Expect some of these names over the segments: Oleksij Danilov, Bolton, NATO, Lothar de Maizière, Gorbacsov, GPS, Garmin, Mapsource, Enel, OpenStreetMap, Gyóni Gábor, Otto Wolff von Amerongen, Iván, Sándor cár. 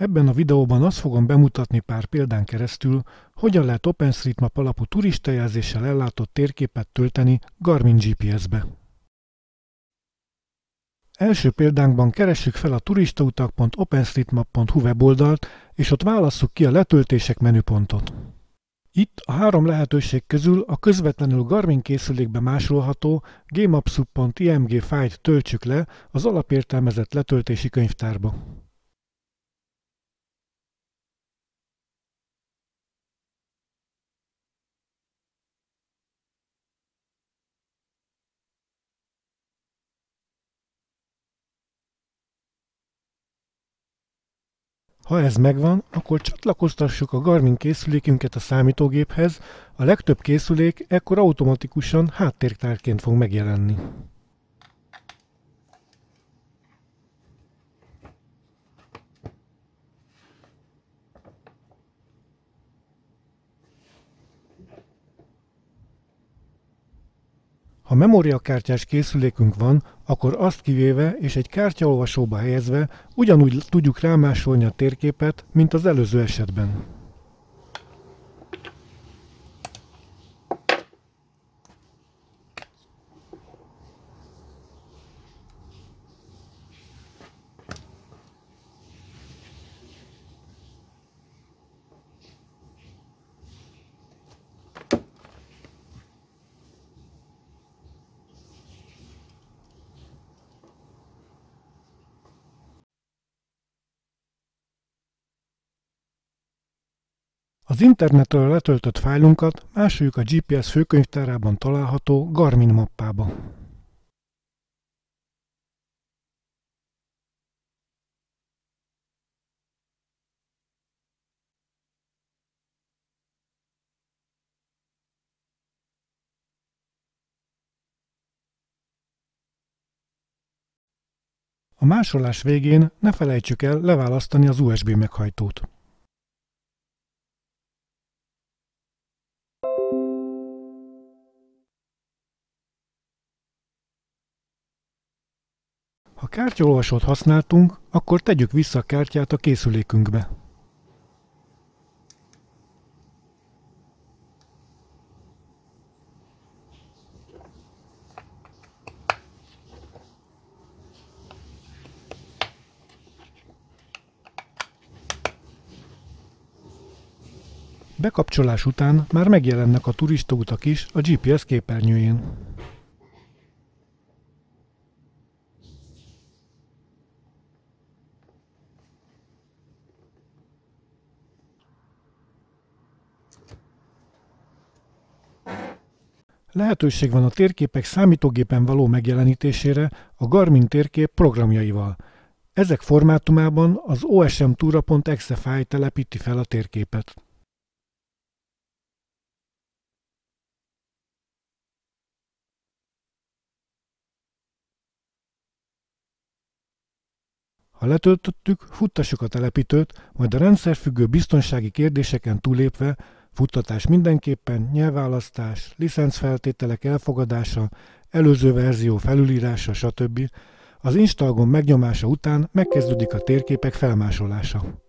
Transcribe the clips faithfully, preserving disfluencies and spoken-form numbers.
Ebben a videóban azt fogom bemutatni pár példán keresztül, hogyan lehet OpenStreetMap alapú turistajelzéssel ellátott térképet tölteni Garmin gé pé es-be. Első példánkban keressük fel a turistautak pont openstreetmap pont hu weboldalt, és ott válasszuk ki a letöltések menüpontot. Itt a három lehetőség közül a közvetlenül Garmin készülékbe másolható gmapsupp pont img fájlt töltsük le az alapértelmezett letöltési könyvtárba. Ha ez megvan, akkor csatlakoztassuk a Garmin készülékünket a számítógéphez, a legtöbb készülék ekkor automatikusan háttértárként fog megjelenni. Ha memóriakártyás készülékünk van, akkor azt kivéve és egy kártyaolvasóba helyezve ugyanúgy tudjuk rámásolni a térképet, mint az előző esetben. Az internetről letöltött fájlunkat másoljuk a gé pé es főkönyvtárában található Garmin mappába. A másolás végén ne felejtsük el leválasztani az u es bé meghajtót. Ha kártyaolvasót használtunk, akkor tegyük vissza a kártyát a készülékünkbe. Bekapcsolás után már megjelennek a turistautak is a gé pé es képernyőjén. Lehetőség van a térképek számítógépen való megjelenítésére a Garmin térkép programjaival. Ezek formátumában az o es em Tura.exe fájl telepíti fel a térképet. Ha letöltöttük, futtassuk a telepítőt, majd a rendszerfüggő biztonsági kérdéseken túlépve futtatás mindenképpen, nyelvválasztás, licencfeltételek elfogadása, előző verzió felülírása, stb. Az install gomb megnyomása után megkezdődik a térképek felmásolása.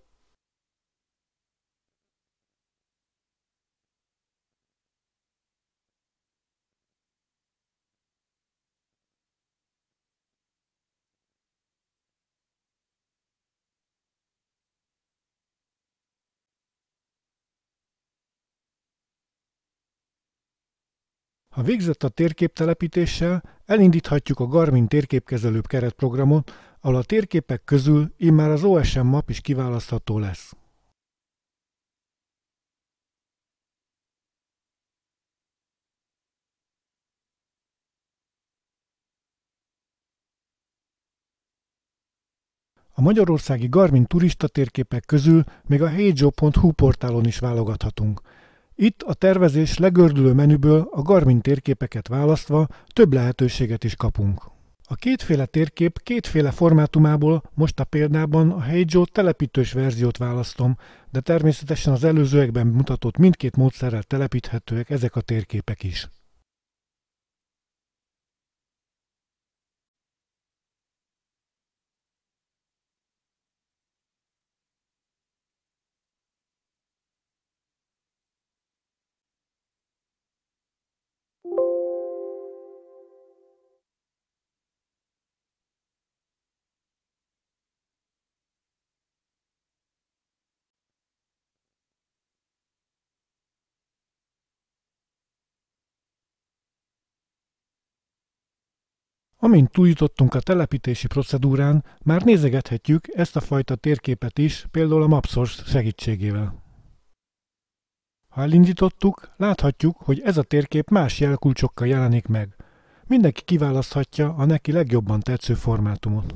Ha végzett a térkép telepítéssel, elindíthatjuk a Garmin térképkezelő keretprogramot, ahol a térképek közül immár az o es em map is kiválasztható lesz. A magyarországi Garmin turista térképek közül még a hejo pont hu portálon is válogathatunk. Itt a tervezés legördülő menüből a Garmin térképeket választva több lehetőséget is kapunk. A kétféle térkép kétféle formátumából most a példában a Hejo telepítős verziót választom, de természetesen az előzőekben mutatott mindkét módszerrel telepíthetőek ezek a térképek is. Amint túljutottunk a telepítési procedúrán, már nézegethetjük ezt a fajta térképet is, például a Mapsource segítségével. Ha elindítottuk, láthatjuk, hogy ez a térkép más jelkulcsokkal jelenik meg. Mindenki kiválaszthatja a neki legjobban tetsző formátumot.